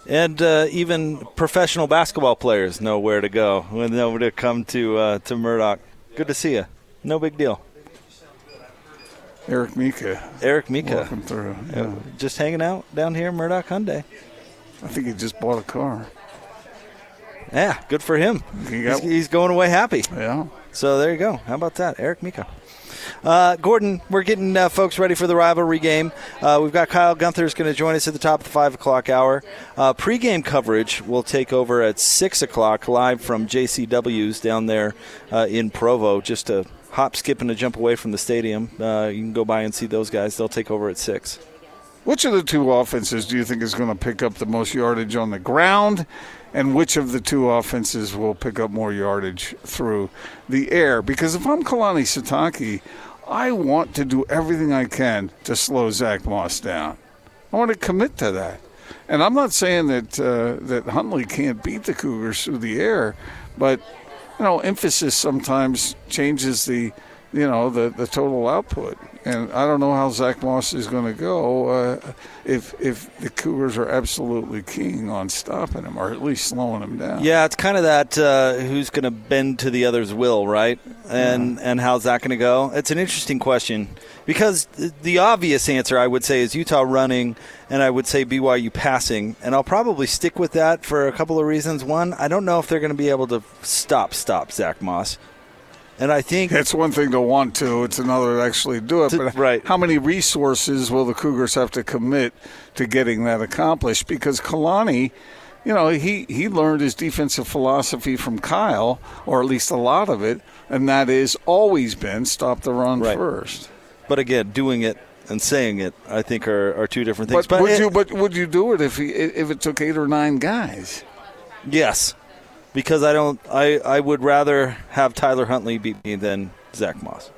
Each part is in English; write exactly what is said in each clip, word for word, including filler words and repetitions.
And uh, even professional basketball players know where to go. They know where to come to uh, to Murdoch. Good to see you. No big deal. Eric Mika. Eric Mika. Welcome through. Yeah. Just hanging out down here, Murdoch Hyundai. I think he just bought a car. Yeah, good for him. He's, he's going away happy. Yeah. So there you go. How about that, Eric Mika? Uh, Gordon, we're getting uh, folks ready for the rivalry game. Uh, we've got Kyle Gunther is going to join us at the top of the five o'clock hour. Uh, pre-game coverage will take over at six o'clock live from J C W's down there uh, in Provo. Just a hop, skip, and a jump away from the stadium. Uh, you can go by and see those guys. They'll take over at six. Which of the two offenses do you think is going to pick up the most yardage on the ground? And which of the two offenses will pick up more yardage through the air? Because if I'm Kalani Sitake, I want to do everything I can to slow Zach Moss down. I want to commit to that. And I'm not saying that uh, that Huntley can't beat the Cougars through the air, but you know, emphasis sometimes changes the you know the, the total output. And I don't know how Zach Moss is going to go uh, if if the Cougars are absolutely keen on stopping him or at least slowing him down. Yeah, it's kind of that uh, who's going to bend to the other's will, right? And yeah. And how's that going to go? It's an interesting question because the obvious answer, I would say, is Utah running, and I would say B Y U passing. And I'll probably stick with that for a couple of reasons. One, I don't know if they're going to be able to stop, stop Zach Moss. And I think it's one thing to want to, it's another to actually do it. To, but right. How many resources will the Cougars have to commit to getting that accomplished? Because Kalani, you know, he, he learned his defensive philosophy from Kyle, or at least a lot of it, and that is always been stop the run right. first. But again, doing it and saying it, I think, are, are two different things. But, but would it, you but would you do it if he, if it took eight or nine guys? Yes. Because I don't, I, I would rather have Tyler Huntley beat me than Zach Moss.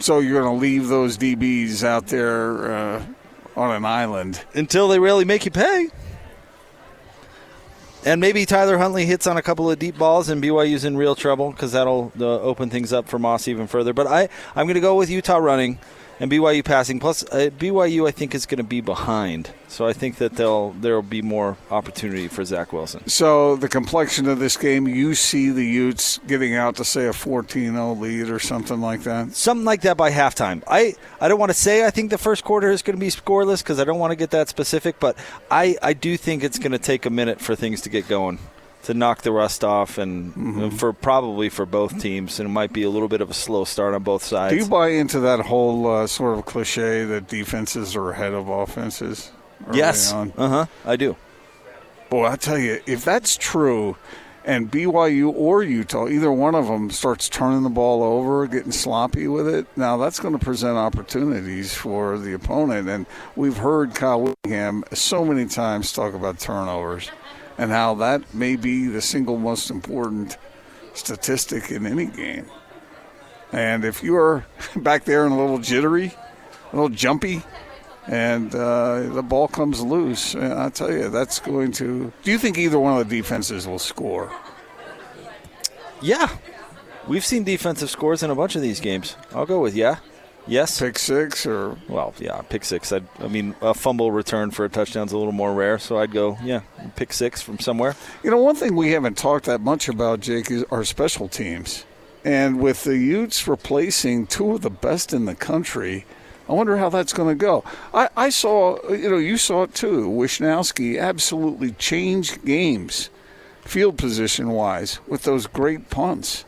So you're going to leave those D Bs out there uh, on an island until they really make you pay. And maybe Tyler Huntley hits on a couple of deep balls and B Y U's in real trouble because that'll uh, open things up for Moss even further. But I, I'm going to go with Utah running and B Y U passing. Plus, uh, B Y U, I think, is going to be behind. So I think that they'll there will be more opportunity for Zach Wilson. So the complexion of this game, you see the Utes getting out to, say, a fourteen oh lead or something like that? Something like that by halftime. I, I don't want to say I think the first quarter is going to be scoreless because I don't want to get that specific, but I, I do think it's going to take a minute for things to get going, to knock the rust off, and mm-hmm. for probably for both teams, and it might be a little bit of a slow start on both sides. Do you buy into that whole uh, sort of cliche that defenses are ahead of offenses? Yes, on? uh-huh, I do. Boy, I tell you, if that's true, and B Y U or Utah, either one of them starts turning the ball over, getting sloppy with it, now that's going to present opportunities for the opponent, and we've heard Kyle Whittingham so many times talk about turnovers. And how that may be the single most important statistic in any game. And if you're back there and a little jittery, a little jumpy, and uh, the ball comes loose, I tell you, that's going to... Do you think either one of the defenses will score? Yeah. We've seen defensive scores in a bunch of these games. I'll go with yeah. Yes. Pick six or? Well, yeah, pick six. I'd, I mean, a fumble return for a touchdown is a little more rare, so I'd go, yeah, pick six from somewhere. You know, one thing we haven't talked that much about, Jake, is our special teams. And with the Utes replacing two of the best in the country, I wonder how that's going to go. I, I saw, you know, you saw it too. Wisniewski absolutely changed games field position-wise with those great punts.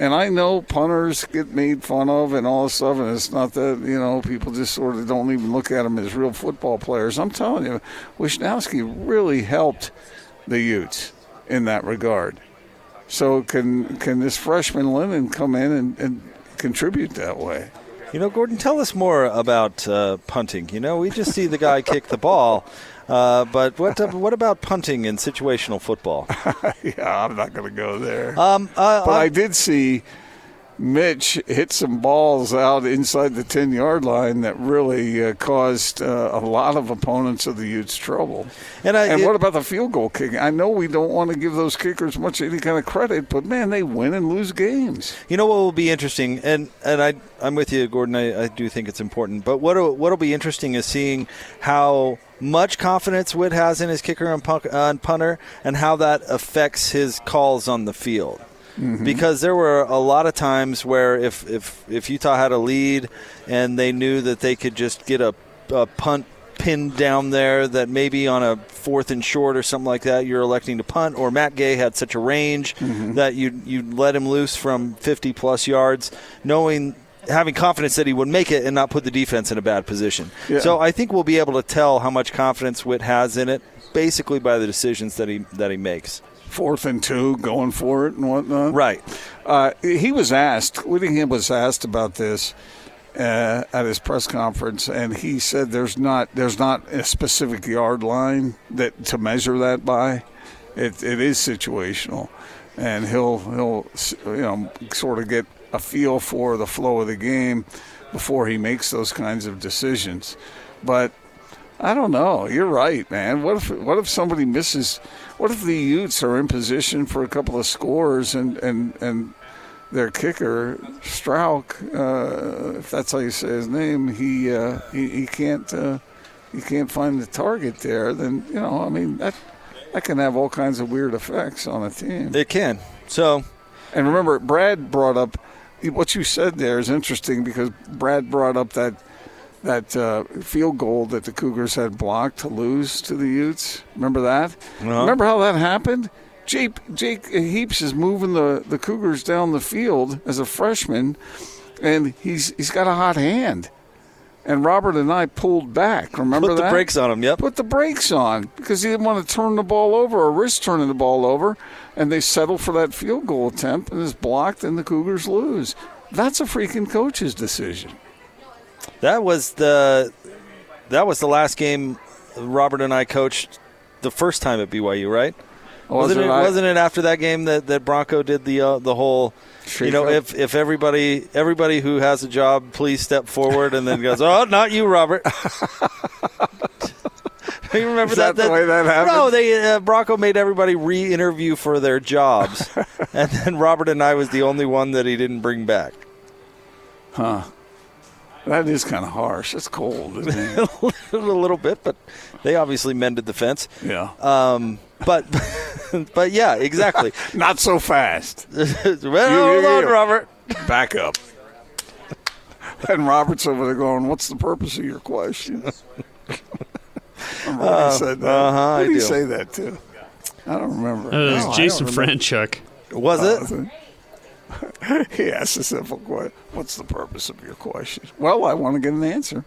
And I know punters get made fun of and all this stuff, and it's not that, you know, people just sort of don't even look at them as real football players. I'm telling you, Wisniewski really helped the Utes in that regard. So can can this freshman Lennon come in and, and contribute that way? You know, Gordon, tell us more about uh, punting. You know, we just see the guy kick the ball. Uh, but what what about punting in situational football? Yeah, I'm not going to go there. Um, uh, but I, I did see Mitch hit some balls out inside the ten-yard line that really uh, caused uh, a lot of opponents of the Utes trouble. And, I, and it, what about the field goal kick? I know we don't want to give those kickers much any kind of credit, but, man, they win and lose games. You know what will be interesting, and, and I, I'm with you, Gordon, I, I do think it's important, but what what will be interesting is seeing how – much confidence Witt has in his kicker and, punk, uh, and punter and how that affects his calls on the field. Mm-hmm. Because there were a lot of times where if, if, if Utah had a lead and they knew that they could just get a, a punt pinned down there, that maybe on a fourth and short or something like that you're electing to punt, or Matt Gay had such a range mm-hmm. that you you let him loose from fifty-plus yards, knowing – having confidence that he would make it and not put the defense in a bad position. Yeah. So I think we'll be able to tell how much confidence Witt has in it basically by the decisions that he that he makes. Fourth and two, going for it and whatnot. Right. Uh, he was asked, Whittingham was asked about this uh, at his press conference, and he said there's not there's not a specific yard line that to measure that by. It it is situational, and he'll he'll you know sort of get a feel for the flow of the game before he makes those kinds of decisions. But I don't know. You're right, man. What if what if somebody misses? What if the Utes are in position for a couple of scores and, and, and their kicker, Strauch, uh, if that's how you say his name, he uh, he, he can't uh, he can't find the target there, then, you know, I mean, that, that can have all kinds of weird effects on a team. It can. So, and remember, Brad brought up what you said there is interesting because Brad brought up that that uh, field goal that the Cougars had blocked to lose to the Utes. Remember that? Uh-huh. Remember how that happened? Jake, Jake Heaps is moving the, the Cougars down the field as a freshman, and he's he's got a hot hand. And Robert and I pulled back. Remember that? Put the brakes on him, yep. Put the brakes on because he didn't want to turn the ball over or risk turning the ball over. And they settle for that field goal attempt and it's blocked and the Cougars lose. That's a freaking coach's decision. That was the that was the last game Robert and I coached the first time at B Y U, right? Wasn't, wasn't, it, I, wasn't it after that game that, that Bronco did the uh, the whole, you know, if, if everybody everybody who has a job, please step forward, and then goes, oh, not you, Robert. You remember Is that? that the way that happened? No, they, uh, Bronco made everybody re-interview for their jobs, and then Robert and I was the only one that he didn't bring back. Huh. That is kind of harsh. It's cold, isn't it? A little bit, but they obviously mended the fence. Yeah. Um. But, but yeah, exactly. Not so fast. Well, hold on, Robert. Back up. And Robert's over there going, "What's the purpose of your question?" Remember uh, when he said that? Uh-huh, Who did I he do. say that to? I don't remember. Uh, it was no, Jason Franchuk. Was it? Uh, he asked a simple question. What's the purpose of your question? Well, I want to get an answer.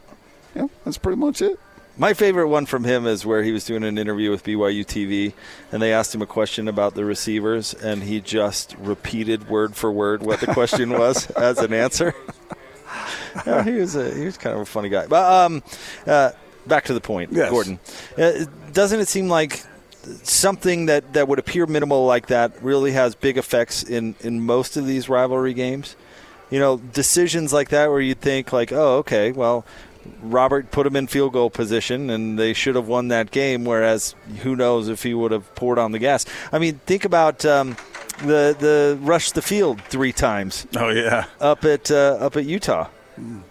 Yeah, that's pretty much it. My favorite one from him is where he was doing an interview with B Y U T V, and they asked him a question about the receivers, and he just repeated word for word what the question was as an answer. Yeah, he was a, he was kind of a funny guy. But um, uh, back to the point, yes. Gordon. Uh, doesn't it seem like something that, that would appear minimal like that really has big effects in, in most of these rivalry games? You know, decisions like that where you think like, oh, okay, well, Robert put him in field goal position and they should have won that game, whereas who knows if he would have poured on the gas. I mean, think about um, the the rush the field three times. Oh, yeah. Up at, uh, up at Utah. Mm.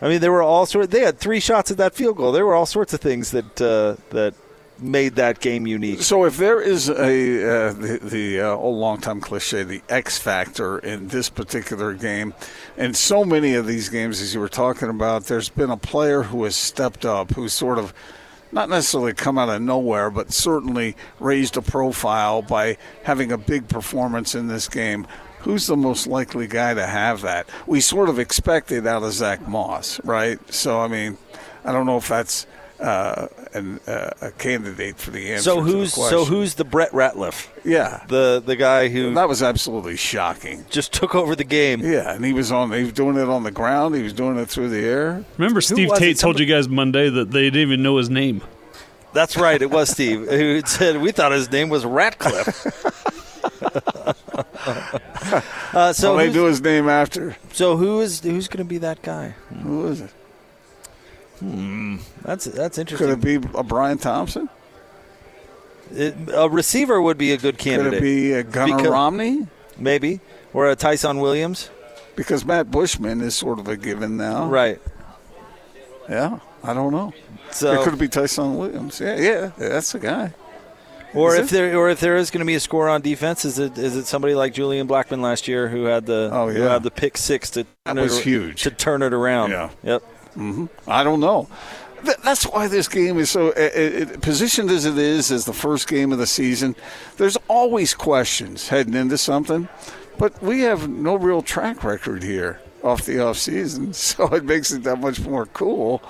I mean, there were all sorts. They had three shots at that field goal. There were all sorts of things that uh, that made that game unique. So if there is a uh, the, the uh, old long-time cliche, the X factor in this particular game, and so many of these games, as you were talking about, there's been a player who has stepped up, who's sort of not necessarily come out of nowhere, but certainly raised a profile by having a big performance in this game. who's the most likely guy to have that? We sort of expected out of Zach Moss, right? So, I mean, I don't know if that's uh, an, uh, a candidate for the answer. So who's to the so who's the Brett Ratliff? Yeah, the the guy who that was absolutely shocking. Just took over the game. Yeah, and he was on. He was doing it on the ground. He was doing it through the air. Remember, Steve Tate told you guys Monday that they didn't even know his name. That's right. It was Steve who said we thought his name was Ratcliffe. uh, so well, they do his name after. So who is who's going to be that guy? Who is it? Hmm, that's that's interesting. Could it be a Brian Thompson? It, a receiver would be a good candidate. Could it be a Gunnar because, Romney? Maybe, or a Tyson Williams? Because Matt Bushman is sort of a given now, right? Yeah, I don't know. So, it could be Tyson Williams. Yeah, yeah, that's the guy. Or is if it? there, or if there is going to be a score on defense, is it is it somebody like Julian Blackmon last year who had the oh, yeah. who had the pick six to that was it, huge to turn it around? Yeah. Yep. Mm-hmm. I don't know. Th- that's why this game is so it, it, positioned as it is as the first game of the season. There's always questions heading into something, but we have no real track record here off the off season, so it makes it that much more cool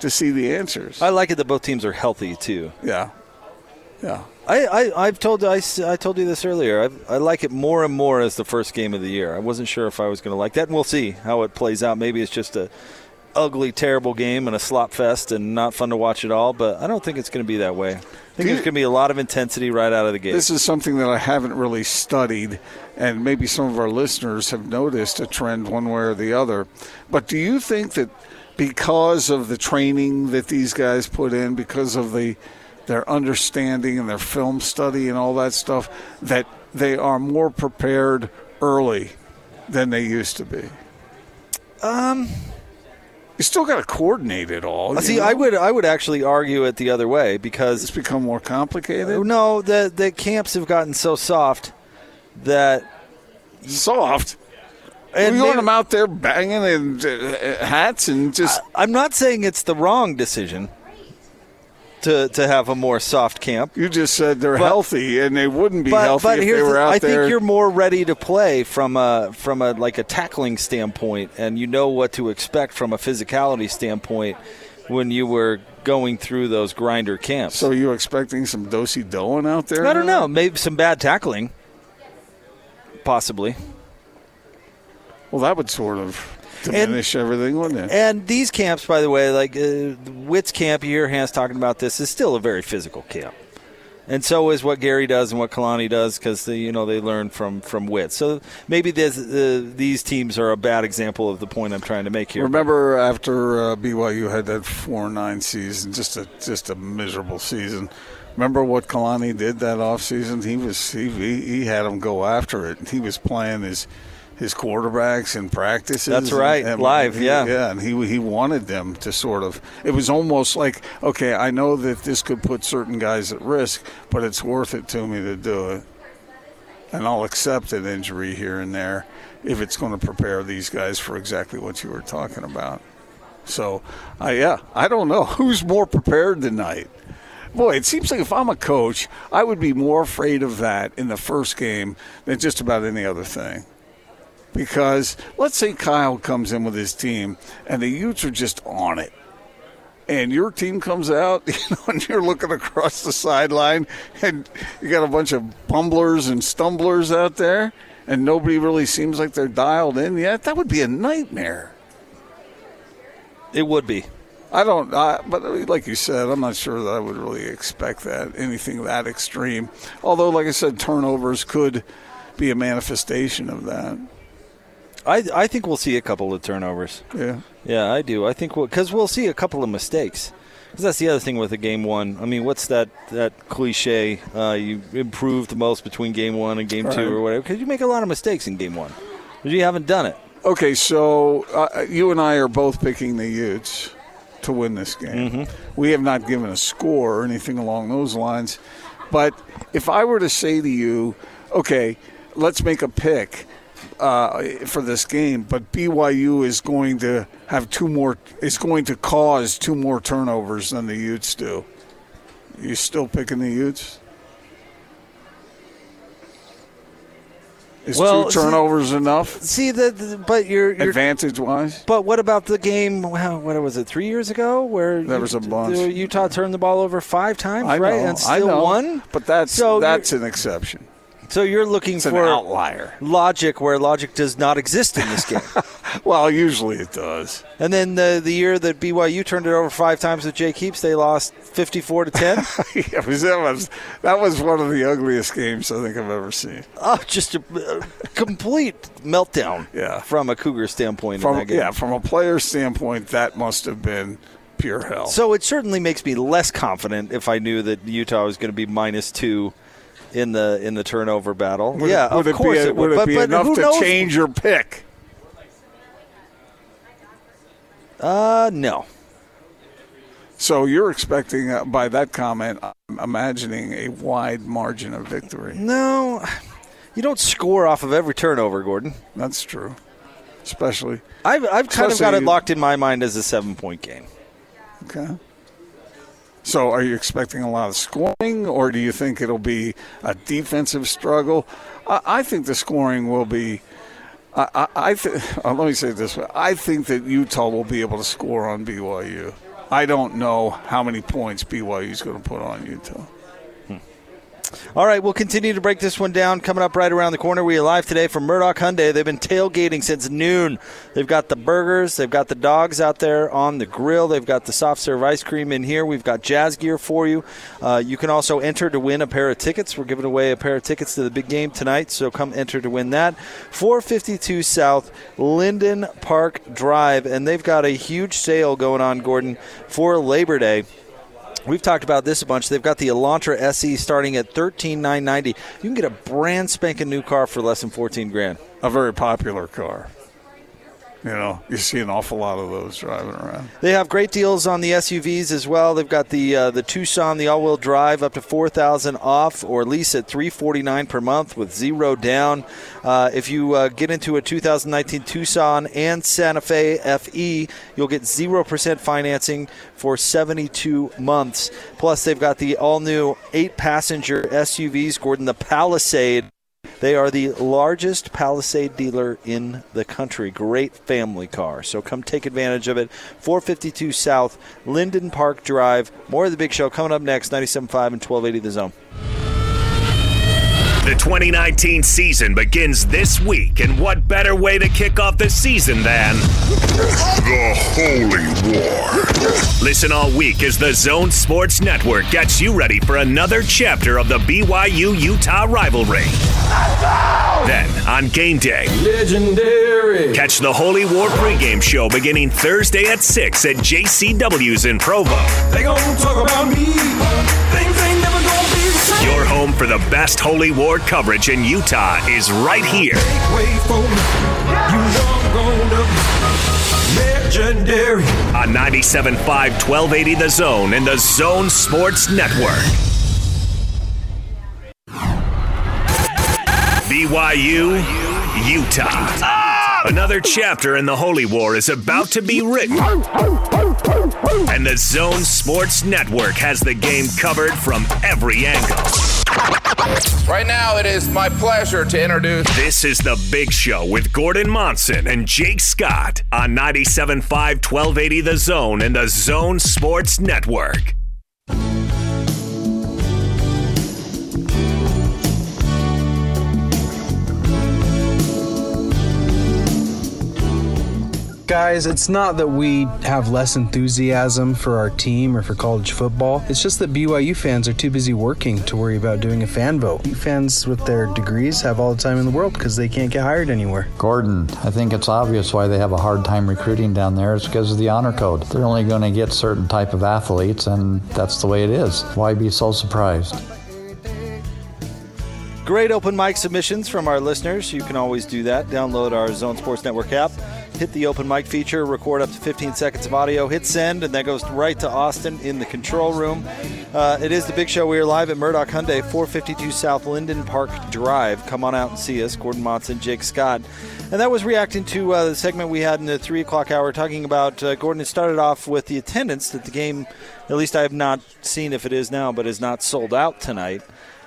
to see the answers. I like it that both teams are healthy too. Yeah. Yeah. I, I, I've told I, I told you this earlier. I've, I like it more and more as the first game of the year. I wasn't sure if I was going to like that, and we'll see how it plays out. Maybe it's just a ugly, terrible game and a slop fest and not fun to watch at all, but I don't think it's going to be that way. I think you, there's going to be a lot of intensity right out of the gate. This is something that I haven't really studied, and maybe some of our listeners have noticed a trend one way or the other. But do you think that because of the training that these guys put in, because of the their understanding and their film study and all that stuff, that they are more prepared early than they used to be? Um, you still got to coordinate it all. See, know? I would I would actually argue it the other way because... It's become more complicated? No, the, the camps have gotten so soft that... Soft? And we want them out there banging and uh, hats and just... I, I'm not saying it's the wrong decision. To, to have a more soft camp. You just said they're but, healthy, and they wouldn't be but, healthy but if they were the, out I there. I think you're more ready to play from a from a like a tackling standpoint, and you know what to expect from a physicality standpoint when you were going through those grinder camps. So you're expecting some dosey doing out there? I don't now? know. Maybe some bad tackling, possibly. Well, that would sort of. Diminish and, everything, wouldn't it? And these camps, by the way, like uh, Witt's camp, you hear Hans talking about this, is still a very physical camp. And so is what Gary does and what Kalani does because, you know, they learn from, from Witt. So maybe this, uh, these teams are a bad example of the point I'm trying to make here. Remember after uh, B Y U had that four nine season, just a just a miserable season, remember what Kalani did that offseason? He, was, he, he had them go after it. He was playing his... his quarterbacks and practices. That's right, and, and live, he, yeah. Yeah, and he he wanted them to sort of – it was almost like, okay, I know that this could put certain guys at risk, but it's worth it to me to do it. And I'll accept an injury here and there if it's going to prepare these guys for exactly what you were talking about. So, uh, yeah, I don't know. Who's more prepared tonight? Boy, it seems like if I'm a coach, I would be more afraid of that in the first game than just about any other thing. Because let's say Kyle comes in with his team and the Utes are just on it. And your team comes out, you know, and you're looking across the sideline and you got a bunch of bumblers and stumblers out there and nobody really seems like they're dialed in yet. That would be a nightmare. It would be. I don't, I, but like you said, I'm not sure that I would really expect that, anything that extreme. Although, like I said, turnovers could be a manifestation of that. I I think we'll see a couple of turnovers. Yeah. Yeah, I do. I think we'll, because we'll see a couple of mistakes. Because that's the other thing with a game one. I mean, what's that, that cliche, uh, you improve the most between game one and game All two right. or whatever? Because you make a lot of mistakes in game one. But you haven't done it. Okay, so uh, you and I are both picking the Utes to win this game. Mm-hmm. We have not given a score or anything along those lines. But if I were to say to you, okay, let's make a pick. Uh, for this game, but B Y U is going to have two more. Is going to cause two more turnovers than the Utes do. You still picking the Utes? Is well, two turnovers see, enough? See, the, the but your advantage-wise. But what about the game? Wow, what was it? Three years ago, where there you, was a bunch. Utah turned the ball over five times, I right, know, and still I know. won. But that's so that's an exception. So you're looking it's for an outlier logic where logic does not exist in this game. Well, usually it does. And then the the year that B Y U turned it over five times with Jake Heaps, they lost fifty-four to ten. Yeah, was, that was that was one of the ugliest games I think I've ever seen. Oh, just a, a complete meltdown. Yeah. From a Cougar standpoint. From, in that game. Yeah, from a player's standpoint, that must have been pure hell. So it certainly makes me less confident if I knew that Utah was going to be minus two. In the in the turnover battle, would yeah, it, would of it course be a, it would. It but, be but enough to knows? change your pick? Uh, no. So you're expecting, uh, by that comment, I'm imagining a wide margin of victory. No, you don't score off of every turnover, Gordon. That's true. Especially, I've I've kind of got it locked in my mind as a seven point game. Okay. So are you expecting a lot of scoring, or do you think it'll be a defensive struggle? I, I think the scoring will be I, – I, I th- let me say it this way. I think that Utah will be able to score on B Y U. I don't know how many points B Y U is going to put on Utah. Hmm. All right, we'll continue to break this one down. Coming up right around the corner, we are live today from Murdoch Hyundai. They've been tailgating since noon. They've got the burgers. They've got the dogs out there on the grill. They've got the soft serve ice cream in here. We've got jazz gear for you. Uh, you can also enter to win a pair of tickets. We're giving away a pair of tickets to the big game tonight, so come enter to win that. four fifty-two South Linden Park Drive, and they've got a huge sale going on, Gordon, for Labor Day. We've talked about this a bunch. They've got the Elantra S E starting at thirteen thousand nine hundred ninety dollars. You can get a brand spanking new car for less than fourteen grand. A very popular car. You know, you see an awful lot of those driving around. They have great deals on the S U Vs as well. They've got the uh, the Tucson, the all-wheel drive, up to four thousand dollars off or lease at three hundred forty-nine dollars per month with zero down. Uh, if you uh, get into a two thousand nineteen Tucson and Santa Fe F E, you'll get zero percent financing for seventy-two months. Plus, they've got the all-new eight passenger S U Vs, Gordon, the Palisade. They are the largest Palisade dealer in the country. Great family car. So come take advantage of it. four fifty-two South, Linden Park Drive. More of The Big Show coming up next, ninety-seven point five and twelve eighty The Zone. The twenty nineteen season begins this week, and what better way to kick off the season than the Holy War. Listen all week as the Zone Sports Network gets you ready for another chapter of the B Y U-Utah rivalry. Then, on game day, legendary. Catch the Holy War pregame show beginning Thursday at six at J C W's in Provo. They gonna talk about me. Things ain't never gonna be the same. Your home for the best Holy War coverage in Utah is right here. Make way for me. You are gonna legendary. On ninety-seven point five, twelve eighty The Zone and the Zone Sports Network. B Y U, Utah. Another chapter in the Holy War is about to be written. And the Zone Sports Network has the game covered from every angle. Right now, it is my pleasure to introduce... This is The Big Show with Gordon Monson and Jake Scott on ninety-seven point five, twelve eighty The Zone and the Zone Sports Network. Guys, it's not that we have less enthusiasm for our team or for college football. It's just that B Y U fans are too busy working to worry about doing a fan vote. Fans with their degrees have all the time in the world because they can't get hired anywhere. Gordon, I think it's obvious why they have a hard time recruiting down there. It's because of the honor code. They're only going to get certain type of athletes, and that's the way it is. Why be so surprised? Great open mic submissions from our listeners. You can always do that. Download our Zone Sports Network app. Hit the open mic feature, record up to fifteen seconds of audio, hit send, and that goes right to Austin in the control room. Uh, it is The Big Show. We are live at Murdoch Hyundai, four fifty-two South Linden Park Drive. Come on out and see us. Gordon Monson, Jake Scott. And that was reacting to uh, the segment we had in the three o'clock hour talking about, uh, Gordon, it started off with the attendance that the game, at least I have not seen if it is now, but is not sold out tonight.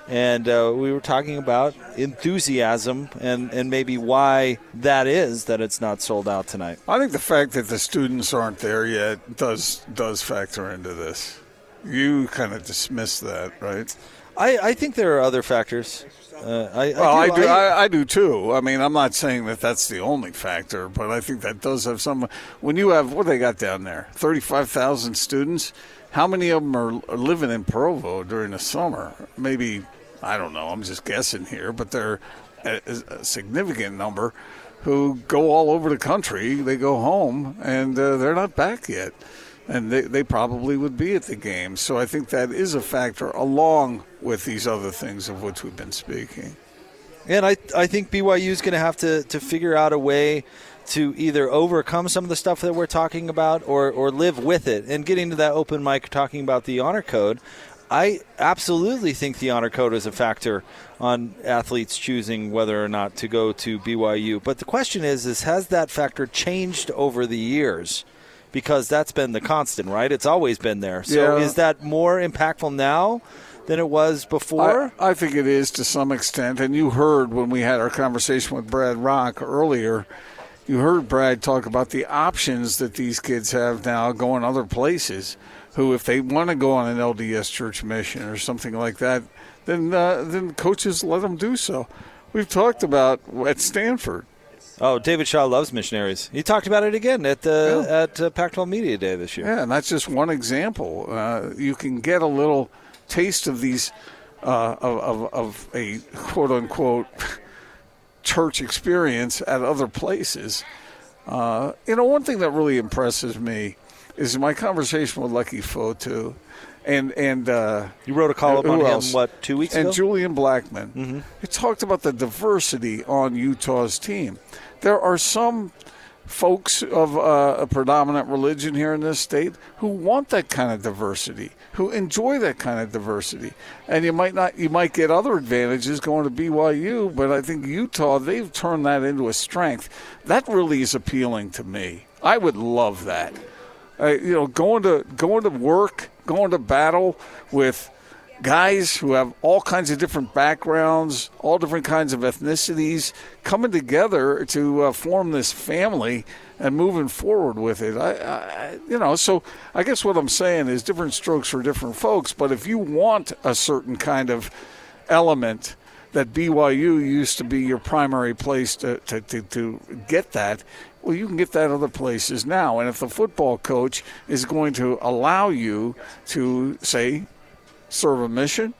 And uh, we were talking about enthusiasm and, and maybe why that is that it's not sold out tonight. I think the fact that the students aren't there yet does does factor into this. You kind of dismiss that, right? I, I think there are other factors. Uh, I, well, I do, I do, I, I do too. I mean, I'm not saying that that's the only factor, but I think that does have some. When you have, what do they got down there? thirty-five thousand students? How many of them are, are living in Provo during the summer? Maybe, I don't know, I'm just guessing here, but they're a, a significant number who go all over the country. They go home, and uh, they're not back yet. And they, they probably would be at the game. So I think that is a factor along with these other things of which we've been speaking. And I I think B Y U is going to have to to figure out a way to either overcome some of the stuff that we're talking about or, or live with it. And getting to that open mic talking about the honor code, I absolutely think the honor code is a factor on athletes choosing whether or not to go to B Y U. But the question is, is has that factor changed over the years? Because that's been the constant, right? It's always been there. So yeah. Is that more impactful now than it was before? I, I think it is to some extent. And you heard when we had our conversation with Brad Rock earlier, you heard Brad talk about the options that these kids have now going other places, who if they want to go on an L D S church mission or something like that, then uh, then coaches let them do so. We've talked about at Stanford. Oh, David Shaw loves missionaries. He talked about it again at the yeah. at uh, Pac twelve Media Day this year. Yeah, and that's just one example. Uh, you can get a little taste of these uh, of, of of a quote unquote church experience at other places. Uh, you know, one thing that really impresses me is my conversation with Lucky Fotu, and and uh, you wrote a column on else? him what two weeks and ago, and Julian Blackmon. Mm-hmm. It talked about the diversity on Utah's team. There are some folks of uh, a predominant religion here in this state who want that kind of diversity, who enjoy that kind of diversity. And you might not, you might get other advantages going to B Y U, but I think Utah, they've turned that into a strength. That really is appealing to me. I would love that. Uh, you know, going to going to work, going to battle with guys who have all kinds of different backgrounds, all different kinds of ethnicities, coming together to uh, form this family and moving forward with it. I, I, you know, so I guess what I'm saying is different strokes for different folks, but if you want a certain kind of element that B Y U used to be your primary place to, to, to, to get that, well, you can get that other places now. And if the football coach is going to allow you to, say, serve a mission,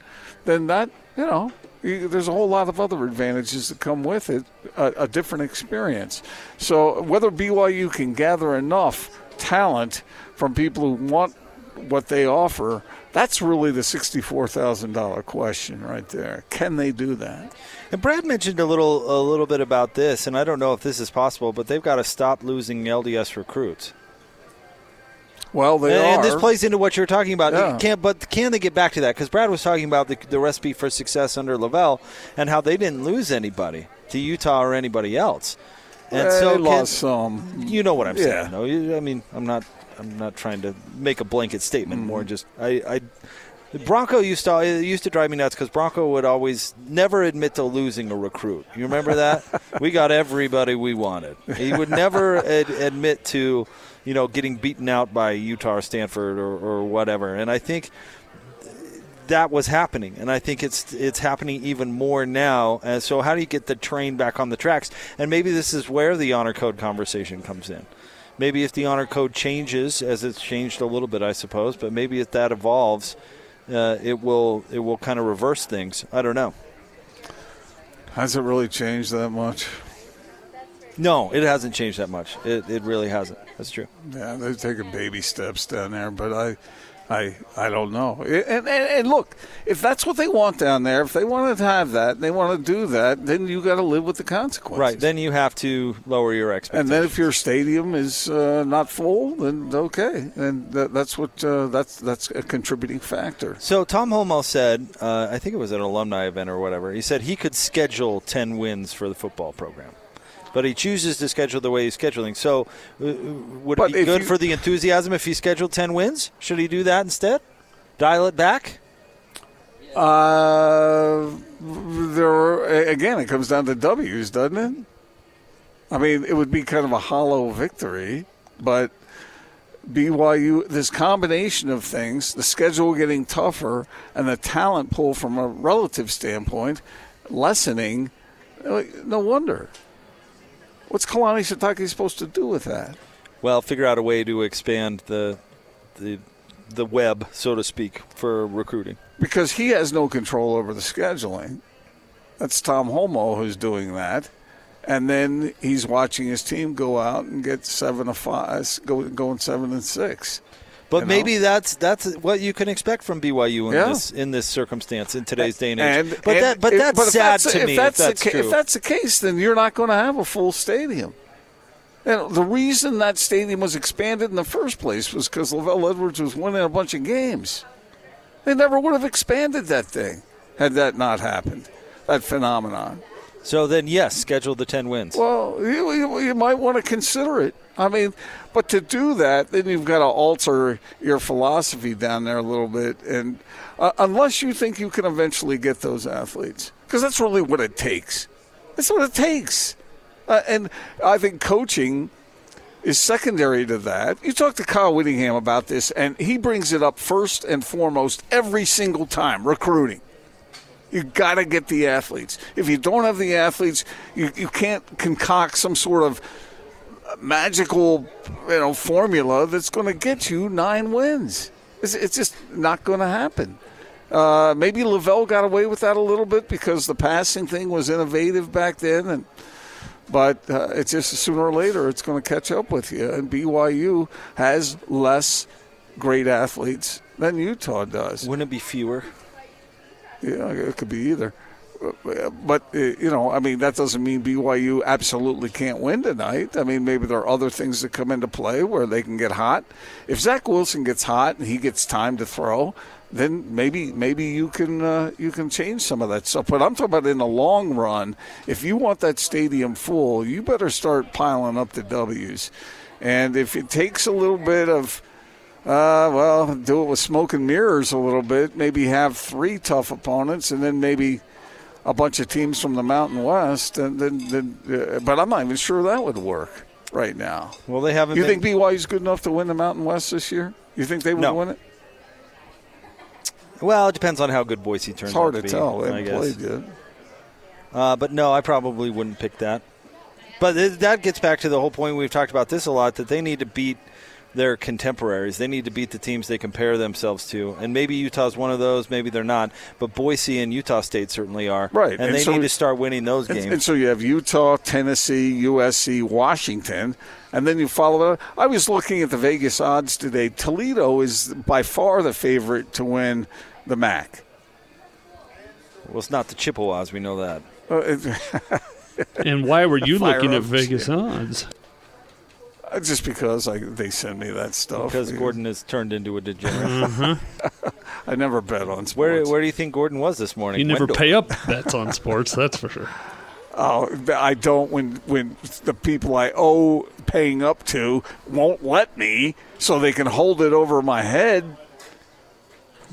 then that, you know, there's a whole lot of other advantages that come with it, a, a different experience. So whether B Y U can gather enough talent from people who want what they offer, that's really the sixty-four thousand dollars question right there. Can they do that? And Brad mentioned a little a little bit about this, and I don't know if this is possible, but they've got to stop losing L D S recruits. Well, they and, are. And this plays into what you're talking about. Yeah. Can, but can they get back to that? Because Brad was talking about the, the recipe for success under Lavelle and how they didn't lose anybody to Utah or anybody else. And they so they lost some. You know what I'm yeah. saying. No, I mean, I'm not I'm not trying to make a blanket statement. Mm-hmm. More just I, I Bronco used to it used to drive me nuts because Bronco would always never admit to losing a recruit. You remember that? We got everybody we wanted. He would never ad, admit to – you know, getting beaten out by Utah or Stanford or, or whatever. And I think that was happening. And I think it's it's happening even more now. And so how do you get the train back on the tracks? And maybe this is where the honor code conversation comes in. Maybe if the honor code changes, as it's changed a little bit, I suppose, but maybe if that evolves, uh, it will it will kind of reverse things. I don't know. Has it really changed that much? No, it hasn't changed that much. It it really hasn't. That's true. Yeah, they're taking baby steps down there, but I I, I don't know. And, and, and look, if that's what they want down there, if they want to have that, they want to do that, then you got to live with the consequences. Right, then you have to lower your expectations. And then if your stadium is uh, not full, then okay. And that, that's what uh, that's that's a contributing factor. So Tom Holmoe said, uh, I think it was at an alumni event or whatever, he said he could schedule ten wins for the football program. But he chooses to schedule the way he's scheduling. So would it be good you, for the enthusiasm if he scheduled ten wins? Should he do that instead? Dial it back? Uh, there were, again, it comes down to W's, doesn't it? I mean, it would be kind of a hollow victory, but B Y U, this combination of things, the schedule getting tougher and the talent pool from a relative standpoint lessening, no wonder. What's Kalani Sitake supposed to do with that? Well, figure out a way to expand the the the web, so to speak, for recruiting. Because he has no control over the scheduling. That's Tom Holmoe who's doing that. And then he's watching his team go out and get seven to five, go, going seven and six. But maybe know? that's that's what you can expect from B Y U in yeah. this in this circumstance in today's day and age. And, but and, that but that's but sad that's, to if me. That's if that's, the, that's true. If that's the case, then you're not going to have a full stadium. And the reason that stadium was expanded in the first place was because Lavelle Edwards was winning a bunch of games. They never would have expanded that thing had that not happened. That phenomenon. So then, yes, schedule the ten wins. Well, you, you might want to consider it. I mean, but to do that, then you've got to alter your philosophy down there a little bit, and uh, unless you think you can eventually get those athletes, because that's really what it takes. That's what it takes. Uh, and I think coaching is secondary to that. You talk to Kyle Whittingham about this, and he brings it up first and foremost every single time, recruiting. You got to get the athletes. If you don't have the athletes, you, you can't concoct some sort of magical, you know, formula that's going to get you nine wins. It's, it's just not going to happen. Uh, maybe Lavelle got away with that a little bit because the passing thing was innovative back then, and but uh, it's just sooner or later it's going to catch up with you. And B Y U has less great athletes than Utah does. Wouldn't it be fewer? Yeah, it could be either. But, you know, I mean, that doesn't mean B Y U absolutely can't win tonight. I mean, maybe there are other things that come into play where they can get hot. If Zach Wilson gets hot and he gets time to throw, then maybe maybe you can uh, you can change some of that stuff. But I'm talking about in the long run, if you want that stadium full, you better start piling up the W's. And if it takes a little bit of – Uh, well, do it with smoke and mirrors a little bit. Maybe have three tough opponents, and then maybe a bunch of teams from the Mountain West. And then, then uh, but I'm not even sure that would work right now. Well, they haven't. You been... think B Y U's good enough to win the Mountain West this year? You think they would no. win it? Well, it depends on how good Boise turns out. It's hard out to, to tell. Be, they haven't played yet. Uh, but no, I probably wouldn't pick that. But it, that gets back to the whole point we've talked about this a lot, that they need to beat their contemporaries. They need to beat the teams they compare themselves to. And maybe Utah's one of those, maybe they're not. But Boise and Utah State certainly are. Right. And, and they so, need to start winning those and, games. And so you have Utah, Tennessee, U S C, Washington, and then you follow it. I was looking at the Vegas odds today. Toledo is by far the favorite to win the M A C. Well, it's not the Chippewas, we know that. Uh, it, and why were you looking at Vegas here. Odds? Just because I, they send me that stuff. Because Gordon has turned into a degenerate. Mm-hmm. I never bet on sports. Where, where do you think Gordon was this morning? You never Wendell. Pay up bets on sports, that's for sure. Oh, I don't when when the people I owe paying up to won't let me, so they can hold it over my head.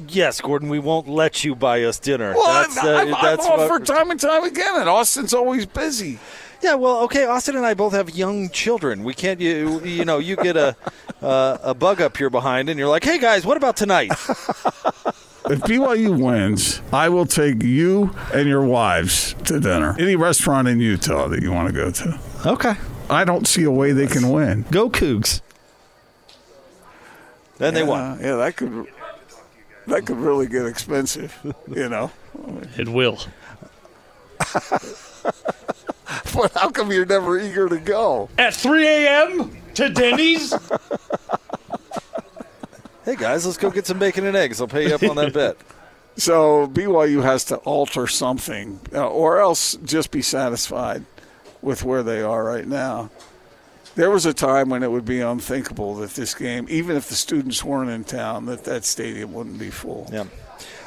Yes, Gordon, we won't let you buy us dinner. Well, that's, uh, I'm, I'm that's offered time and time again, and Austin's always busy. Yeah, well, okay, Austin and I both have young children. We can't, you, you know, you get a uh, a bug up your behind, and you're like, hey, guys, what about tonight? If B Y U wins, I will take you and your wives to dinner. Any restaurant in Utah that you want to go to. Okay. I don't see a way they can win. Go Cougs. Then yeah, they won. Yeah, that could, that could really get expensive, you know. It will. But how come you're never eager to go? At three a.m. to Denny's? Hey, guys, let's go get some bacon and eggs. I'll pay you up on that bet. So B Y U has to alter something uh, or else just be satisfied with where they are right now. There was a time when it would be unthinkable that this game, even if the students weren't in town, that that stadium wouldn't be full. Yeah.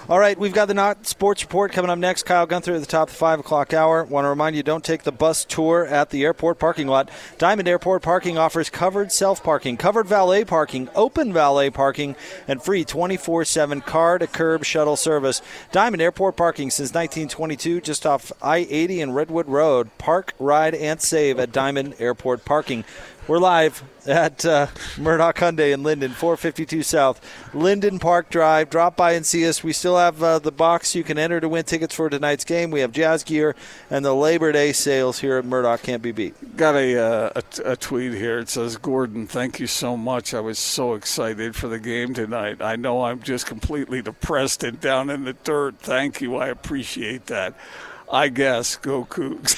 All right, we've got the Not Sports Report coming up next. Kyle Gunther at the top of the five o'clock hour. Want to remind you, don't take the bus tour at the airport parking lot. Diamond Airport Parking offers covered self-parking, covered valet parking, open valet parking, and free twenty-four seven car-to-curb shuttle service. Diamond Airport Parking since nineteen twenty-two, just off I eighty and Redwood Road. Park, ride, and save at Diamond Airport Parking. We're live at uh, Murdoch Hyundai in Linden, four fifty-two South, Linden Park Drive. Drop by and see us. We still have uh, the box you can enter to win tickets for tonight's game. We have Jazz gear and the Labor Day sales here at Murdoch can't be beat. Got a, uh, a, a tweet here. It says, Gordon, thank you so much. I was so excited for the game tonight. I know I'm just completely depressed and down in the dirt. Thank you. I appreciate that. I guess. Go Cougs.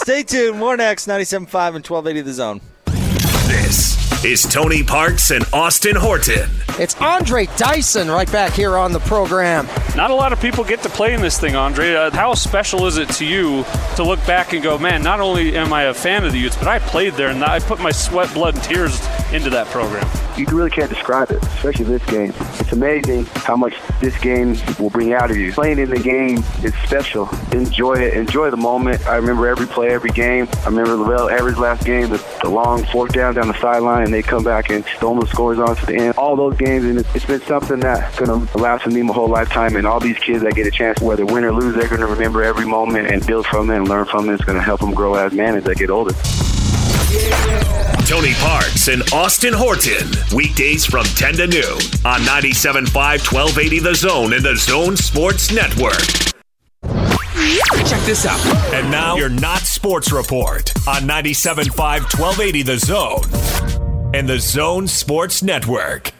Stay tuned. More next. ninety-seven point five and twelve eighty The Zone. This is Tony Parks and Austin Horton. It's Andre Dyson right back here on the program. Not a lot of people get to play in this thing, Andre. Uh, how special is it to you to look back and go, man, not only am I a fan of the Utes, but I played there and I put my sweat, blood, and tears into that program. You really can't describe it, especially this game. It's amazing how much this game will bring out of you. Playing in the game is special. Enjoy it. Enjoy the moment. I remember every play, every game. I remember Lavelle, every last game, the, the long fourth down down the sideline, and they come back and stone the scores on to the end. All those games, and it's been something that's going to last for me my whole lifetime, and all these kids that get a chance, whether win or lose, they're going to remember every moment and build from it and learn from it. It's going to help them grow as men as they get older. Yeah. Tony Parks and Austin Horton, weekdays from ten to noon on ninety-seven point five, twelve eighty The Zone and The Zone Sports Network. Check this out. And now your Not Sports Report on ninety-seven point five, twelve eighty The Zone and The Zone Sports Network.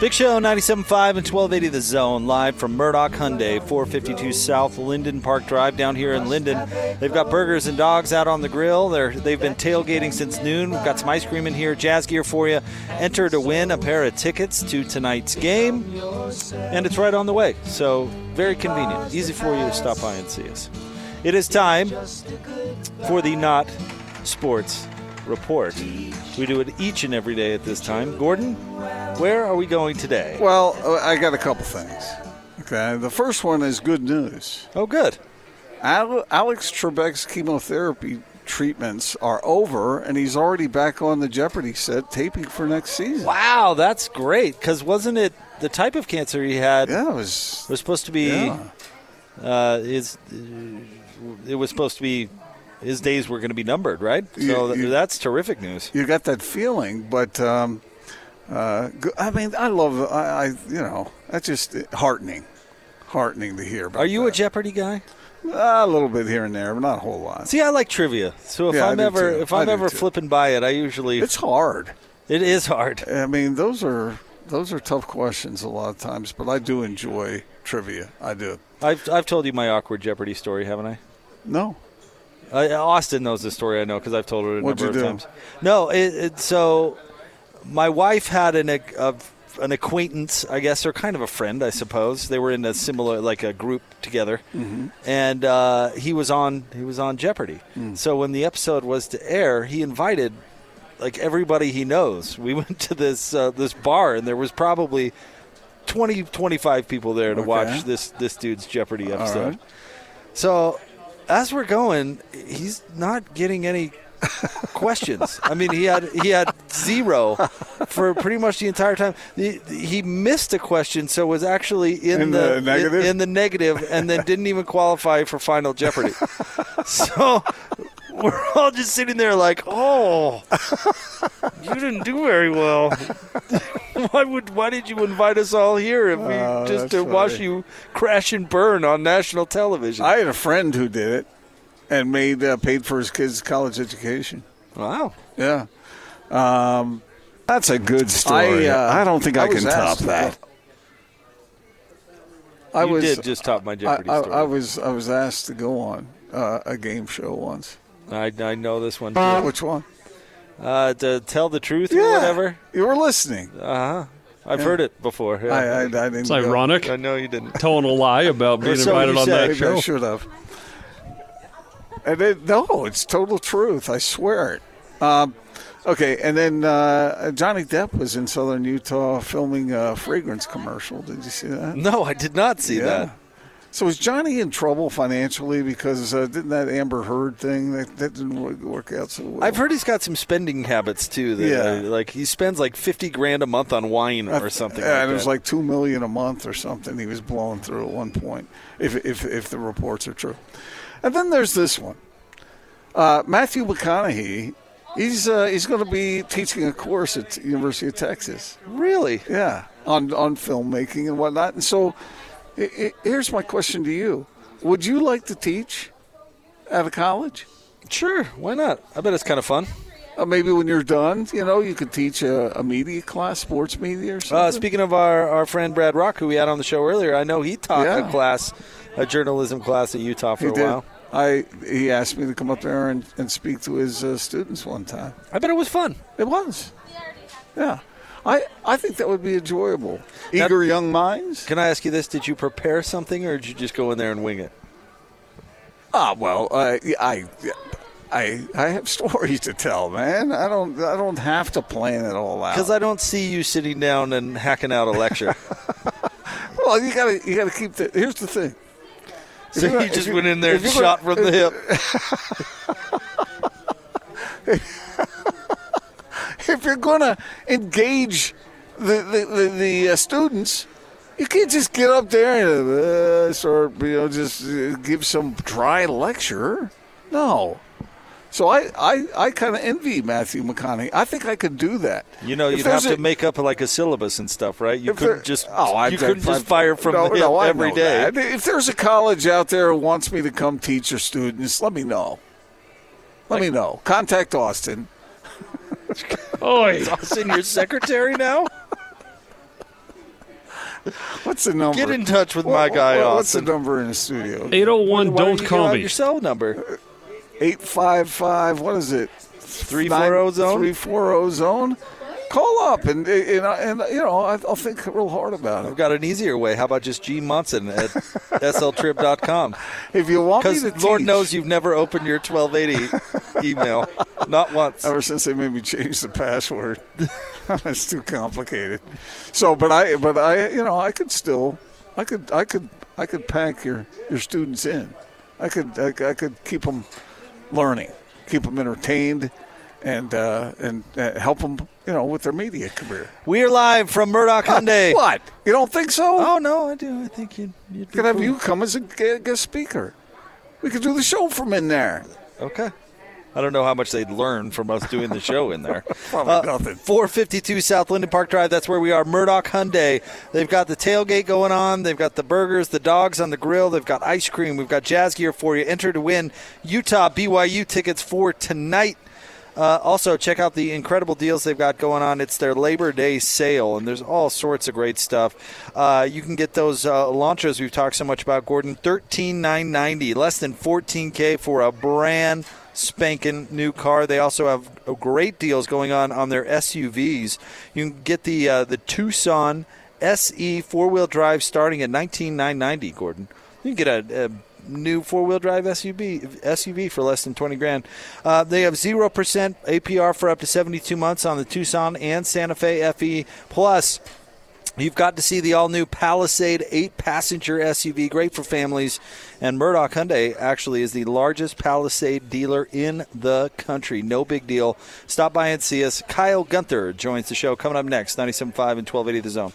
Big Show, ninety-seven point five and twelve eighty The Zone, live from Murdoch Hyundai, four fifty-two South Linden Park Drive down here in Linden. They've got burgers and dogs out on the grill. They're, they've been tailgating since noon. We've got some ice cream in here, Jazz gear for you. Enter to win a pair of tickets to tonight's game, and it's right on the way. So very convenient, easy for you to stop by and see us. It is time for the Not Sports Report. We do it each and every day at this time. Gordon, where are we going today? Well, I got a couple things. Okay, the first one is good news. Oh, good. Alex Trebek's chemotherapy treatments are over, and he's already back on the Jeopardy set taping for next season. Wow, that's great, because wasn't it the type of cancer he had? Yeah, it was. was supposed to be. Yeah. Uh, is it was supposed to be. His days were going to be numbered, right? So you, you, that's terrific news. You got that feeling, but um, uh, I mean, I love, I, I you know, that's just heartening, heartening to hear about. Are you that. a Jeopardy guy? Uh, a little bit here and there, but not a whole lot. See, I like trivia, so if yeah, I'm ever too. if I'm ever too. flipping by it, I usually it's hard. It is hard. I mean, those are those are tough questions a lot of times, but I do enjoy trivia. I do. I've I've told you my awkward Jeopardy story, haven't I? No. Uh, Austin knows this story, I know, because I've told her a What'd number of do? times. No, it, it, so my wife had an a, a, an acquaintance, I guess, or kind of a friend, I suppose. They were in a similar, like a group together, mm-hmm. and uh, he was on he was on Jeopardy. Mm. So when the episode was to air, he invited like everybody he knows. We went to this uh, this bar, and there was probably twenty, twenty-five people there to okay. watch this this dude's Jeopardy episode. All right. So. As we're going, he's not getting any questions. I mean, he had he had zero for pretty much the entire time. He, he missed a question, so was actually in, in the, the negative? In, in the negative, and then didn't even qualify for Final Jeopardy. So we're all just sitting there like, oh, you didn't do very well. Why would why did you invite us all here if we oh, just to funny. watch you crash and burn on national television? I had a friend who did it and made uh, paid for his kids' college education. Wow. Yeah. Um, that's a good story. I, uh, I don't think I, I can top that. I you was, did just top my Jeopardy I, I, story. I was I was asked to go on uh, a game show once. I I know this one. Too. Which one? Uh, to tell the truth yeah, or whatever? You were listening. Uh-huh. I've yeah. heard it before. Yeah. I, I, I didn't it's go. ironic. I know you didn't. Telling a lie about being invited on that show. I should have. And it, no, it's total truth. I swear it. Um, okay, and then uh, Johnny Depp was in Southern Utah filming a fragrance commercial. Did you see that? No, I did not see yeah. that. So was Johnny in trouble financially because uh, didn't that Amber Heard thing, that, that didn't work out so well? I've heard he's got some spending habits, too. That, yeah. Uh, like, he spends like fifty grand a month on wine or something. Yeah, like and that. It was like two million dollars a month or something he was blowing through at one point, if if, if the reports are true. And then there's this one. Uh, Matthew McConaughey, he's uh, he's going to be teaching a course at the University of Texas. Really? Yeah, on, on filmmaking and whatnot. And so... Here's my question to you. Would you like to teach at a college? Sure. Why not? I bet it's kind of fun. Uh, maybe when you're done, you know, you could teach a, a media class, sports media or something. Uh, speaking of our, our friend Brad Rock, who we had on the show earlier, I know he taught yeah. a class, a journalism class at Utah for he a did. while. I He asked me to come up there and, and speak to his uh, students one time. I bet it was fun. It was. Yeah. I, I think that would be enjoyable. Eager now, young minds. Can I ask you this? Did you prepare something, or did you just go in there and wing it? Ah, well, uh, I, I, I have stories to tell, man. I don't, I don't have to plan it all out. Because I don't see you sitting down and hacking out a lecture. Well, you gotta, you gotta keep the. Here's the thing. So you not, just went in there and gonna, shot from the hip. If you're going to engage the the, the, the uh, students, you can't just get up there and uh, sort you know, just uh, give some dry lecture. No. So I, I, I kind of envy Matthew McConaughey. I think I could do that. You know, if you'd have a, to make up like a syllabus and stuff, right? You couldn't just oh, I, you I, couldn't I, just fire from no, the hip no, every day. That. If there's a college out there who wants me to come teach their students, let me know. Let like, me know. Contact Austin. Oi. Is Austin your secretary now? What's the number? Get in touch with my what, guy, what, Austin. What's the number in the studio? eight oh one, why don't call me. Your cell number. eight five five, what is it? three forty zone? three forty zone. Call up, and, and, and, you know, I'll think real hard about it. I've got an easier way. How about just G. Munson at S L trip dot com? If you want me to teach. Because Lord knows you've never opened your twelve eighty email. Not once. Ever since they made me change the password. That's too complicated. So, but I, but I, you know, I could still, I could, I could, I could pack your, your students in. I could, I, I could keep them learning, keep them entertained. And uh, and uh, help them, you know, with their media career. We are live from Murdoch Hyundai. What? You don't think so? Oh no, I do. I think you'd. you'd be could have cool. you come as a guest speaker. We could do the show from in there. Okay. I don't know how much they'd learn from us doing the show in there. Probably uh, nothing. four fifty-two South Linden Park Drive. That's where we are. Murdoch Hyundai. They've got the tailgate going on. They've got the burgers, the dogs on the grill. They've got ice cream. We've got jazz gear for you. Enter to win Utah B Y U tickets for tonight. Uh, also, check out the incredible deals they've got going on. It's their Labor Day sale, and there's all sorts of great stuff. Uh, you can get those uh, Elantras we've talked so much about, Gordon, thirteen thousand nine hundred ninety dollars, less than fourteen thousand dollars for a brand spanking new car. They also have great deals going on on their S U Vs. You can get the uh, the Tucson S E four-wheel drive starting at nineteen thousand nine hundred ninety dollars, Gordon. You can get a... a new four-wheel drive S U V S U V for less than twenty grand. Uh, they have zero percent A P R for up to seventy-two months on the Tucson and Santa Fe F E. Plus, you've got to see the all-new Palisade eight-passenger S U V, great for families. And Murdoch Hyundai actually is the largest Palisade dealer in the country. No big deal. Stop by and see us. Kyle Gunther joins the show coming up next, ninety-seven point five and twelve eighty The Zone.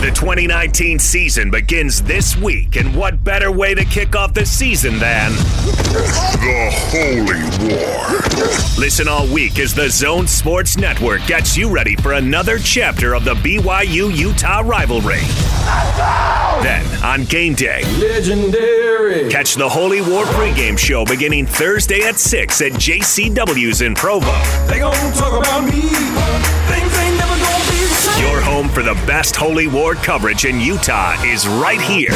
The twenty nineteen season begins this week, and what better way to kick off the season than the Holy War. Listen all week as the Zone Sports Network gets you ready for another chapter of the B Y U-Utah rivalry. Then, on game day, legendary. Catch the Holy War pregame show beginning Thursday at six at J C W's in Provo. They gonna talk about me. Your home for the best Holy War coverage in Utah is right here.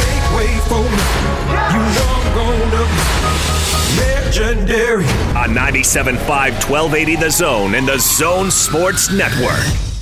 Legendary. On ninety-seven point five, twelve eighty The Zone and the Zone Sports Network.